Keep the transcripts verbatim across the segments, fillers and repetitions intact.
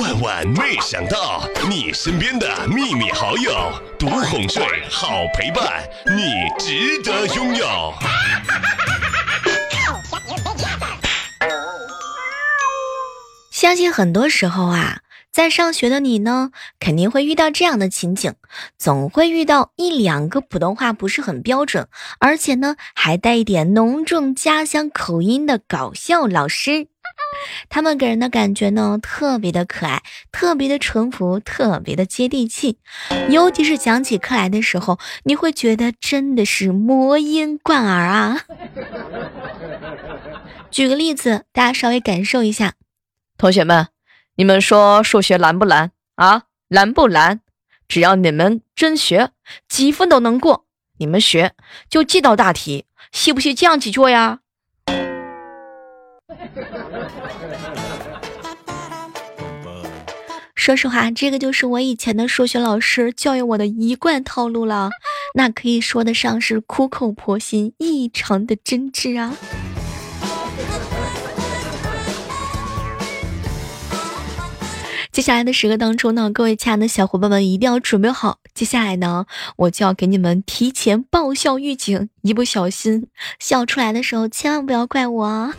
万万没想到，你身边的秘密好友，独哄睡，好陪伴，你值得拥有。相信很多时候啊，在上学的你呢，肯定会遇到这样的情景，总会遇到一两个普通话不是很标准，而且呢还带一点浓重家乡口音的搞笑老师。他们给人的感觉呢特别的可爱，特别的淳朴，特别的接地气，尤其是讲起课来的时候，你会觉得真的是魔音贯耳啊。举个例子，大家稍微感受一下。同学们，你们说数学难不难啊？难不难？只要你们真学，几分都能过。你们学就记到大题，细不细这样记住呀？说实话，这个就是我以前的数学老师教育我的一贯套路了，那可以说得上是苦口婆心，异常的真挚啊。接下来的时刻当中呢，各位亲爱的小伙伴们一定要准备好，接下来呢我就要给你们提前爆笑预警，一不小心笑出来的时候千万不要怪我啊。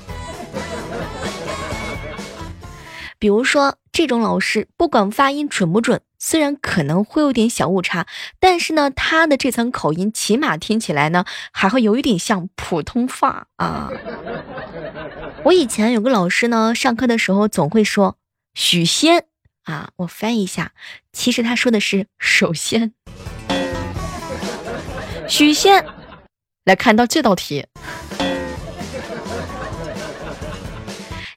比如说这种老师，不管发音准不准，虽然可能会有点小误差，但是呢他的这层口音起码听起来呢还会有一点像普通话啊。我以前有个老师呢，上课的时候总会说许仙啊，我翻译一下，其实他说的是首先。许仙，来看到这道题。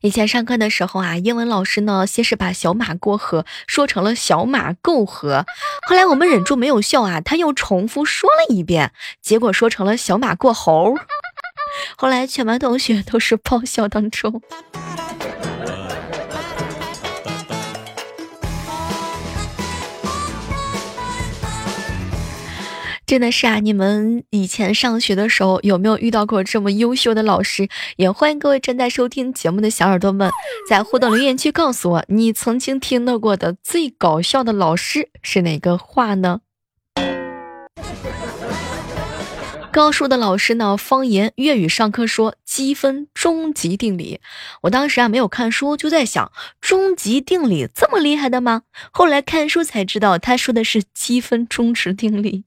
以前上课的时候啊，英文老师呢先是把小马过河说成了小马够河，后来我们忍住没有笑啊，他又重复说了一遍，结果说成了小马过猴，后来全班同学都是爆笑当中。真的是啊，你们以前上学的时候有没有遇到过这么优秀的老师？也欢迎各位正在收听节目的小耳朵们在互动留言区告诉我，你曾经听到过的最搞笑的老师是哪个话呢？高数的老师呢方言粤语上课说积分终极定理，我当时啊没有看书，就在想终极定理这么厉害的吗？后来看书才知道他说的是积分终止定理。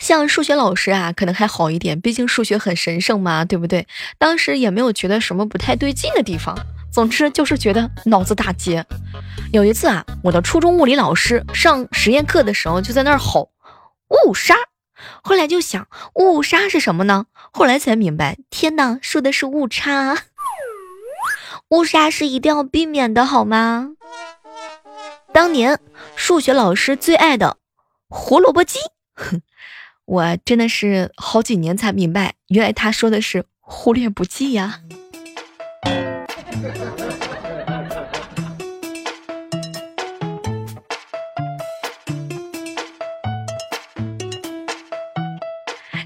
像数学老师啊可能还好一点，毕竟数学很神圣嘛，对不对？当时也没有觉得什么不太对劲的地方，总之就是觉得脑子打结。有一次啊，我的初中物理老师上实验课的时候就在那儿吼误杀，后来就想误杀是什么呢？后来才明白，天哪，说的是误差，误杀是一定要避免的好吗？当年数学老师最爱的胡萝卜鸡，我真的是好几年才明白，原来他说的是忽略不计呀。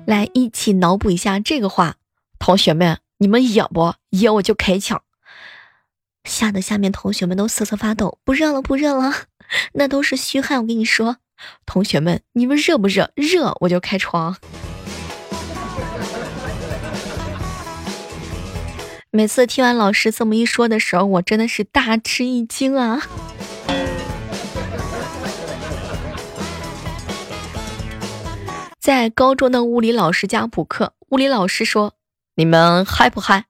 来，一起脑补一下这个话，同学们，你们野不野我就开抢，吓得下面同学们都瑟瑟发抖，不热了不热了，那都是虚汗，我跟你说。同学们，你们热不热？热我就开床。每次听完老师这么一说的时候，我真的是大吃一惊啊。在高中的物理老师家补课，物理老师说你们嗨不嗨？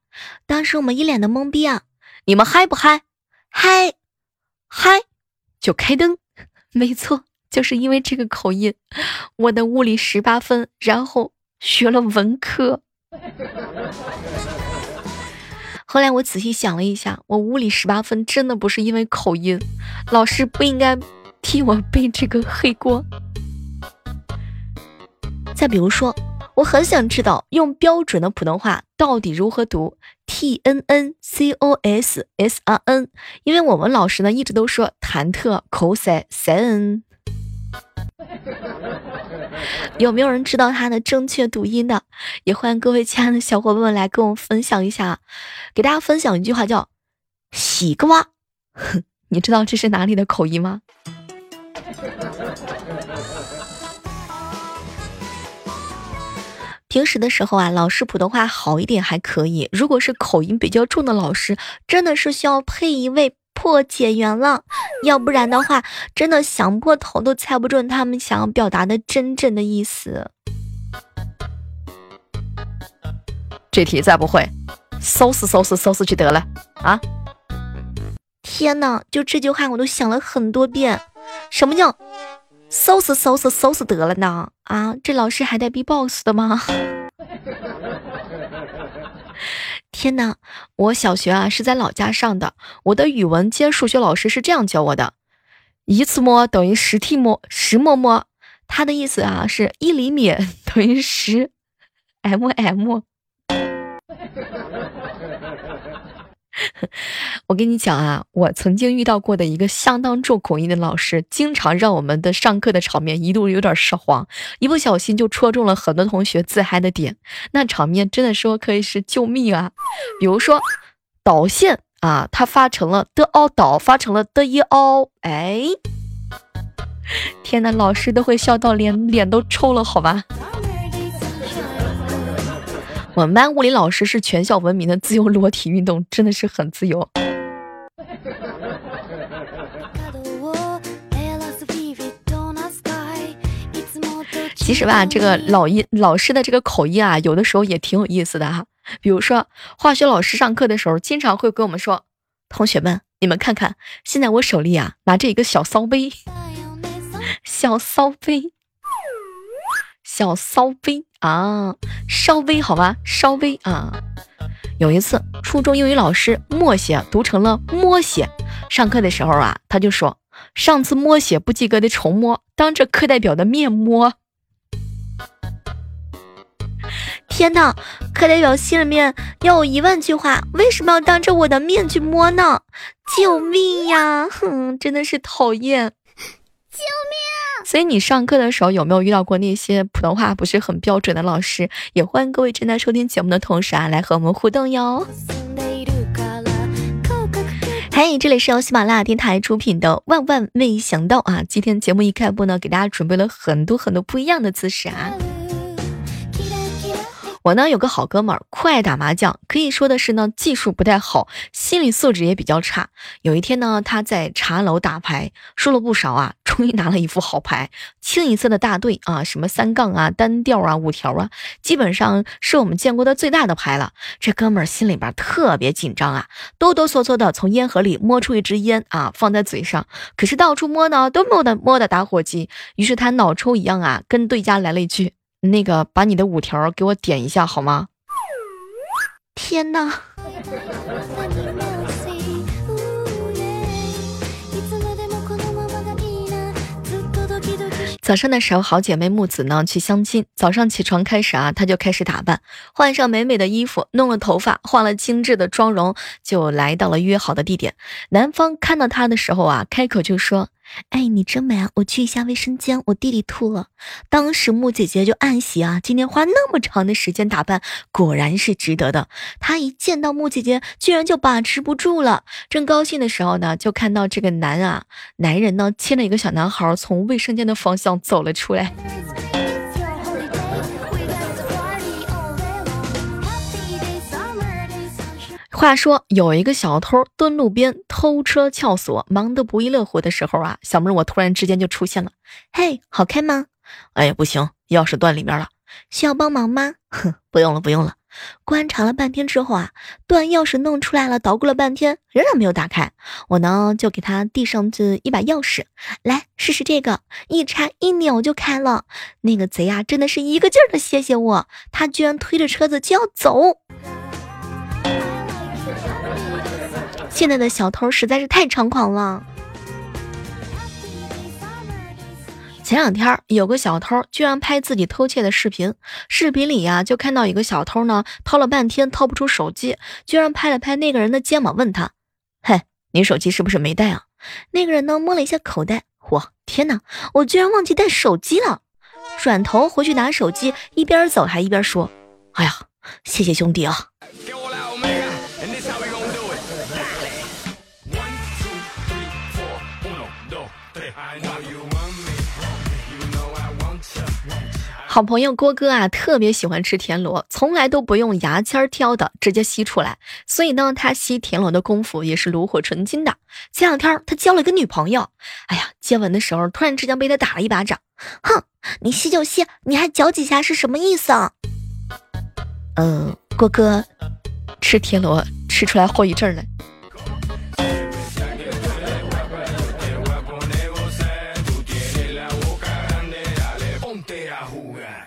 当时我们一脸的懵逼啊，你们嗨不嗨？嗨嗨就开灯。没错，就是因为这个口音，我的物理十八分，然后学了文科。后来我仔细想了一下，我物理十八分真的不是因为口音，老师不应该替我背这个黑锅。再比如说，我很想知道用标准的普通话到底如何读 T N N C O S S R N， 因为我们老师呢一直都说忐忑口塞塞恩。有没有人知道它的正确读音的？也欢迎各位亲爱的小伙伴们来跟我分享一下。给大家分享一句话叫洗个哇，你知道这是哪里的口音吗？平时的时候啊，老师普通话好一点还可以，如果是口音比较重的老师，真的是需要配一位破解员了，要不然的话，真的想破头都猜不准他们想要表达的真正的意思。这题再不会，搜死搜死搜死去得了啊！天哪，就这句话我都想了很多遍，什么叫？搜死搜死搜死得了呢啊！这老师还带 B-box 的吗？天哪，我小学啊是在老家上的，我的语文兼数学老师是这样教我的：一次摸等于十屉摸十摸摸，他的意思啊是一厘米等于十 mm。 我跟你讲啊，我曾经遇到过的一个相当重口音的老师，经常让我们的上课的场面一度有点失慌，一不小心就戳中了很多同学自嗨的点，那场面真的说可以是救命啊。比如说导线啊，他发成了的凹导发成了的一凹，哎天哪，老师都会笑到脸脸都抽了好吧。我们班物理老师是全校闻名的自由裸体运动，真的是很自由。其实吧，这个老音老师的这个口音啊，有的时候也挺有意思的哈、啊。比如说化学老师上课的时候，经常会跟我们说：“同学们，你们看看，现在我手里啊拿着一个小骚杯，小骚杯。”小骚杯啊，烧杯好吧，烧杯啊。有一次初中英语老师默写读成了摸写，上课的时候啊他就说：上次默写不及格的重摸，当着课代表的面摸。天哪，课代表心里面要有一万句话，为什么要当着我的面去摸呢？救命呀，哼，真的是讨厌，救命。所以你上课的时候有没有遇到过那些普通话不是很标准的老师？也欢迎各位正在收听节目的同时啊，来和我们互动哟。嗨、hey, 这里是由喜马拉雅电台出品的万万没想到啊！今天节目一开播呢，给大家准备了很多很多不一样的姿势啊。我呢有个好哥们儿酷爱打麻将，可以说的是呢技术不太好，心理素质也比较差。有一天呢他在茶楼打牌，输了不少啊，终于拿了一副好牌，清一色的大对啊，什么三杠啊单调啊五条啊，基本上是我们见过的最大的牌了。这哥们儿心里边特别紧张啊，哆哆嗦嗦的从烟盒里摸出一支烟啊，放在嘴上，可是到处摸呢都摸的摸的打火机。于是他脑抽一样啊，跟对家来了一句：那个把你的五条给我点一下好吗？天哪，早上的时候好姐妹木子呢去相亲，早上起床开始啊她就开始打扮，换上美美的衣服，弄了头发，画了精致的妆容，就来到了约好的地点。男方看到她的时候啊，开口就说：哎，你真美啊，我去一下卫生间，我弟弟吐了。当时木姐姐就暗喜啊，今天花那么长的时间打扮，果然是值得的。她一见到木姐姐居然就把持不住了，正高兴的时候呢，就看到这个男啊男人呢牵着一个小男孩从卫生间的方向走了出来。话说有一个小偷蹲路边偷车撬锁，忙得不亦乐乎的时候啊，小妹我突然之间就出现了。嘿，好开吗？哎呀不行，钥匙断里面了。需要帮忙吗？哼，不用了不用了。观察了半天之后啊，断钥匙弄出来了，捣鼓了半天仍然没有打开。我呢就给他递上这一把钥匙，来试试这个，一插一扭就开了。那个贼啊真的是一个劲儿的谢谢我，他居然推着车子就要走。现在的小偷实在是太猖狂了。前两天有个小偷居然拍自己偷窃的视频，视频里啊就看到一个小偷呢掏了半天掏不出手机，居然拍了拍那个人的肩膀，问他：嘿，你手机是不是没带啊？那个人呢摸了一下口袋，我天哪，我居然忘记带手机了。转头回去拿手机，一边走还一边说：“哎呀，谢谢兄弟啊！”好朋友郭哥啊，特别喜欢吃田螺，从来都不用牙签挑的，直接吸出来。所以呢，他吸田螺的功夫也是炉火纯青的。前两天他交了一个女朋友，哎呀，接吻的时候突然之间被他打了一巴掌，哼，你吸就吸，你还嚼几下是什么意思啊？嗯，郭哥吃田螺吃出来后遗症来。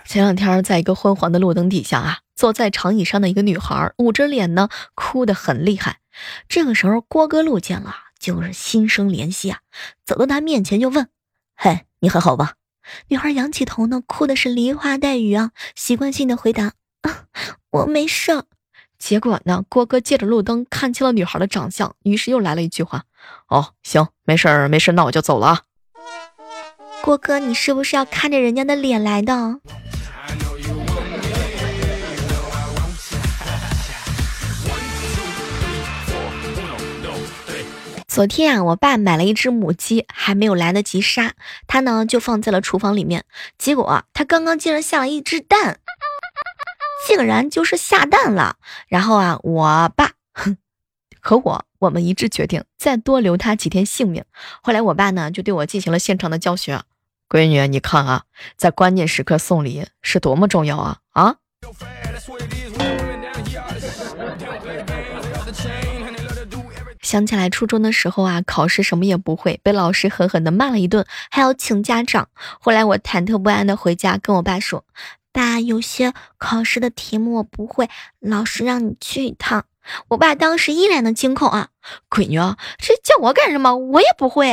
前两天在一个昏黄的路灯底下啊，坐在长椅上的一个女孩捂着脸呢，哭得很厉害。这个时候郭哥路见了，就是心生怜惜啊，走到她面前就问：“嘿，你还好吧？”女孩仰起头呢，哭的是梨花带雨啊，习惯性的回答：“啊，我没事。”结果呢，郭哥借着路灯看清了女孩的长相，于是又来了一句话：“哦，行，没事没事，那我就走了啊。”郭哥，你是不是要看着人家的脸来的？昨天啊，我爸买了一只母鸡，还没有来得及杀，他呢就放在了厨房里面。结果啊，他刚刚竟然下了一只蛋，竟然就是下蛋了。然后啊，我爸和我我们一致决定再多留他几天性命。后来我爸呢就对我进行了现场的教学：“闺女，你看啊，在关键时刻送礼是多么重要啊啊！”想起来初中的时候啊，考试什么也不会，被老师狠狠的骂了一顿，还要请家长。后来我忐忑不安的回家跟我爸说：“爸，有些考试的题目我不会，老师让你去一趟。”我爸当时一脸的惊恐啊：“闺女，这叫我干什么？我也不会。”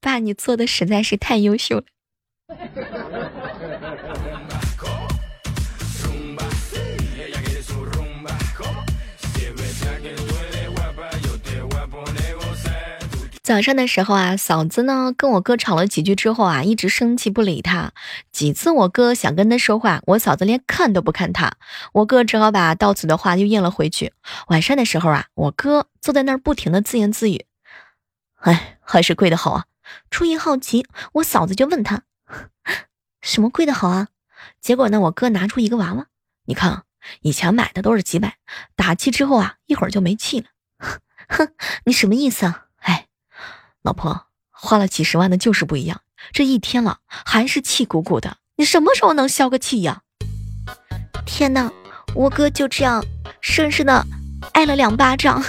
爸，你做的实在是太优秀了。早上的时候啊，嫂子呢跟我哥吵了几句之后啊，一直生气不理他。几次我哥想跟他说话，我嫂子连看都不看他，我哥只好把到此的话又咽了回去。晚上的时候啊，我哥坐在那儿不停的自言自语：“哎，还是跪的好啊。”出于好奇，我嫂子就问他：“什么跪的好啊？”结果呢，我哥拿出一个娃娃，你看，以前买的都是几百，打气之后啊，一会儿就没气了。哼，你什么意思啊？老婆，花了几十万的就是不一样，这一天了还是气鼓鼓的，你什么时候能消个气呀？天哪，我哥就这样深深的挨了两巴掌。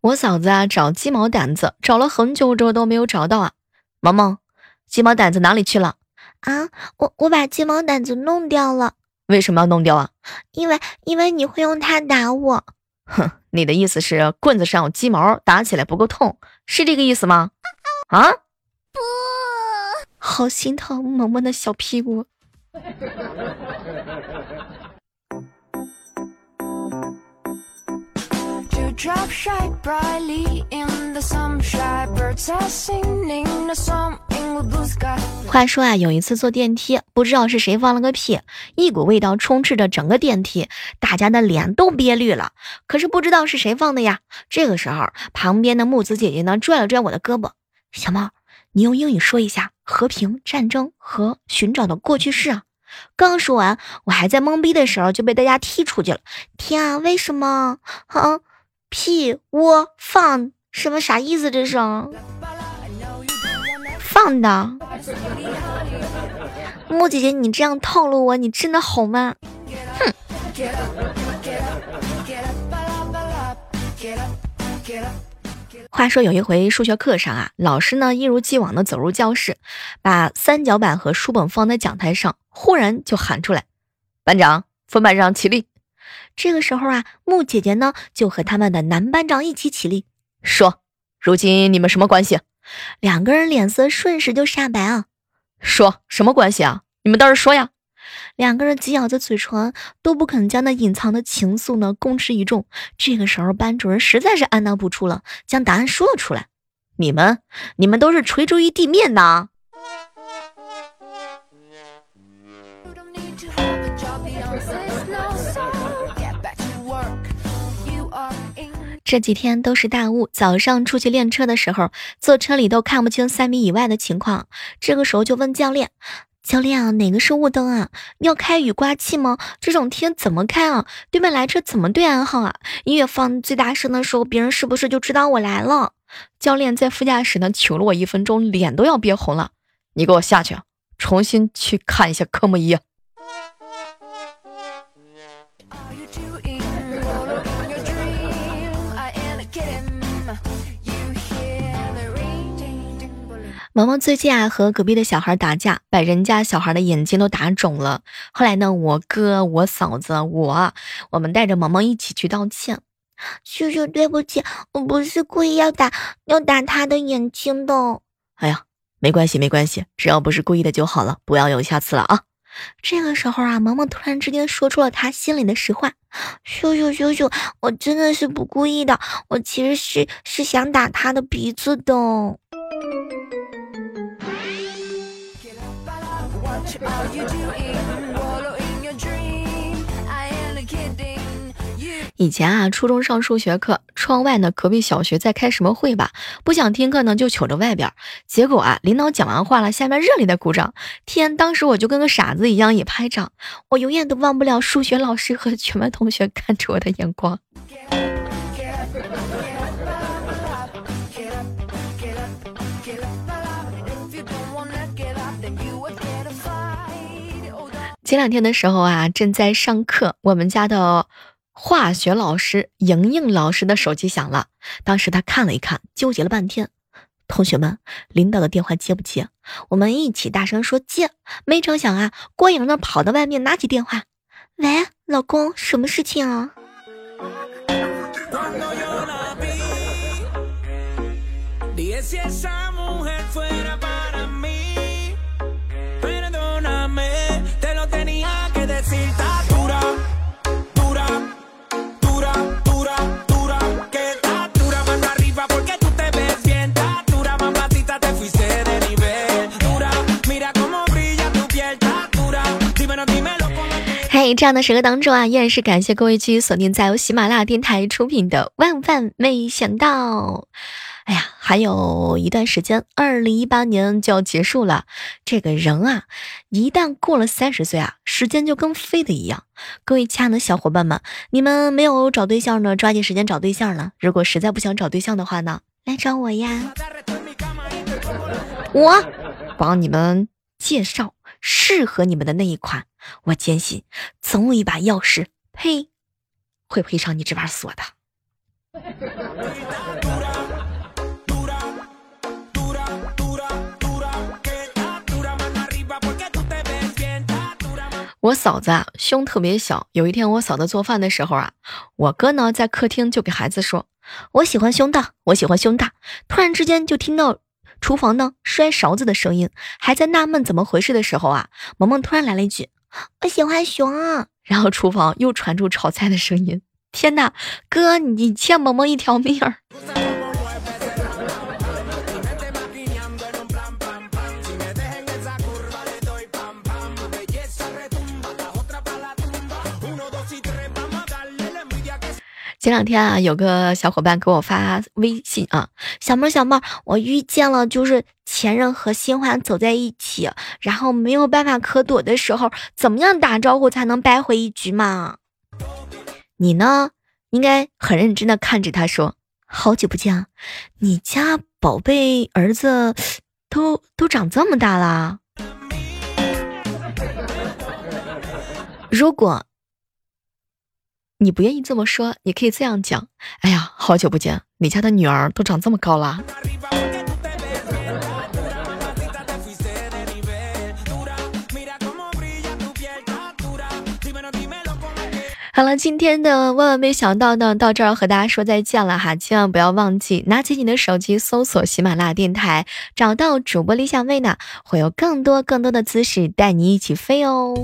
我嫂子啊找鸡毛掸子找了很久之后都没有找到啊，萌萌，鸡毛掸子哪里去了啊？我我把鸡毛掸子弄掉了。为什么要弄掉啊？因为因为你会用它打我。哼，你的意思是棍子上有鸡毛，打起来不够痛，是这个意思吗？啊，不，好心疼萌萌的小屁股。Drop shy brightly in the sunshine, birds are singing the song in the blue sky。 话说啊，有一次坐电梯，不知道是谁放了个屁，一股味道充斥着整个电梯，大家的脸都憋绿了，可是不知道是谁放的呀。这个时候旁边的木子姐姐呢拽了拽我的胳膊：“小猫，你用英语说一下和平、战争和寻找的过去式啊。”刚说完，我还在懵逼的时候就被大家踢出去了。天啊，为什么啊？屁窝放什么啥意思？这是放的。木姐姐，你这样套路我，你真的好吗？哼。话说有一回数学课上啊，老师呢一如既往的走入教室，把三角板和书本放在讲台上，忽然就喊出来：“班长，分班长起立。”这个时候啊，木姐姐呢就和他们的男班长一起起立，说：“如今你们什么关系？”两个人脸色瞬时就煞白啊。说什么关系啊？你们倒是说呀。两个人紧咬着嘴唇，都不肯将那隐藏的情愫呢公之于众。这个时候班主任实在是按捺不住了，将答案说了出来。你们你们都是垂直于地面的。这几天都是大雾，早上出去练车的时候，坐车里都看不清三米以外的情况。这个时候就问教练，教练啊，哪个是雾灯啊？要开雨刮器吗？这种天怎么开啊？对面来车怎么对暗号啊？音乐放最大声的时候，别人是不是就知道我来了？教练在副驾驶呢求了我一分钟，脸都要憋红了。你给我下去，重新去看一下科目一。萌萌最近啊和隔壁的小孩打架，把人家小孩的眼睛都打肿了。后来呢，我哥、我嫂子、我，我们带着萌萌一起去道歉。叔叔对不起，我不是故意要打要打他的眼睛的。哎呀，没关系没关系，只要不是故意的就好了，不要有下次了啊。这个时候啊，萌萌突然之间说出了他心里的实话。叔叔叔叔，我真的是不故意的，我其实是是想打他的鼻子的。以前啊，初中上数学课，窗外呢隔壁小学在开什么会吧，不想听课呢就瞅着外边，结果啊领导讲完话了，下面热烈的鼓掌。天，当时我就跟个傻子一样也拍掌。我永远都忘不了数学老师和全班同学看着我的眼光。前两天的时候啊，正在上课，我们家的化学老师莹莹老师的手机响了。当时他看了一看，纠结了半天，同学们，领导的电话接不接？我们一起大声说接。没成想啊，郭莹呢跑到外面拿起电话，喂，老公，什么事情啊？这样的时刻当中啊，依然是感谢各位继续锁定在由喜马拉雅电台出品的万万没想到。哎呀，还有一段时间二零一八年就要结束了。这个人啊，一旦过了三十岁啊，时间就跟飞的一样。各位亲爱的小伙伴们，你们没有找对象呢，抓紧时间找对象了。如果实在不想找对象的话呢，来找我呀，我帮你们介绍适合你们的那一款。我坚信总有一把钥匙，呸，会配上你这把锁的。我嫂子啊，胸特别小。有一天我嫂子做饭的时候啊，我哥呢在客厅就给孩子说，我喜欢胸大，我喜欢胸大。突然之间就听到厨房呢摔勺子的声音，还在纳闷怎么回事的时候啊，萌萌突然来了一句，我喜欢熊啊。然后厨房又传出炒菜的声音。天哪，哥，你欠萌萌一条命儿。前两天啊，有个小伙伴给我发微信啊，小妹小妹，我遇见了就是前任和新欢走在一起，然后没有办法可躲的时候，怎么样打招呼才能掰回一局嘛？你呢，应该很认真的看着他说，好久不见啊，你家宝贝儿子都都长这么大了。如果你不愿意这么说，你可以这样讲，哎呀，好久不见，你家的女儿都长这么高了。好了，今天的万万没想到呢，到这儿和大家说再见了哈，千万不要忘记拿起你的手机搜索喜马拉雅电台，找到主播理想 V 呢，会有更多更多的姿势带你一起飞哦。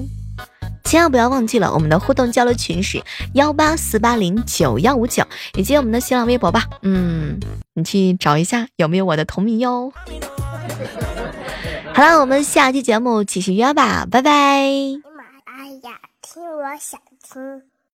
千万不要忘记了，我们的互动交流群是幺八四八零九幺五九，以及我们的新浪微博吧，嗯，你去找一下有没有我的同名哟。好了，我们下期节目继续约吧，拜拜。喜马拉雅，听我想听。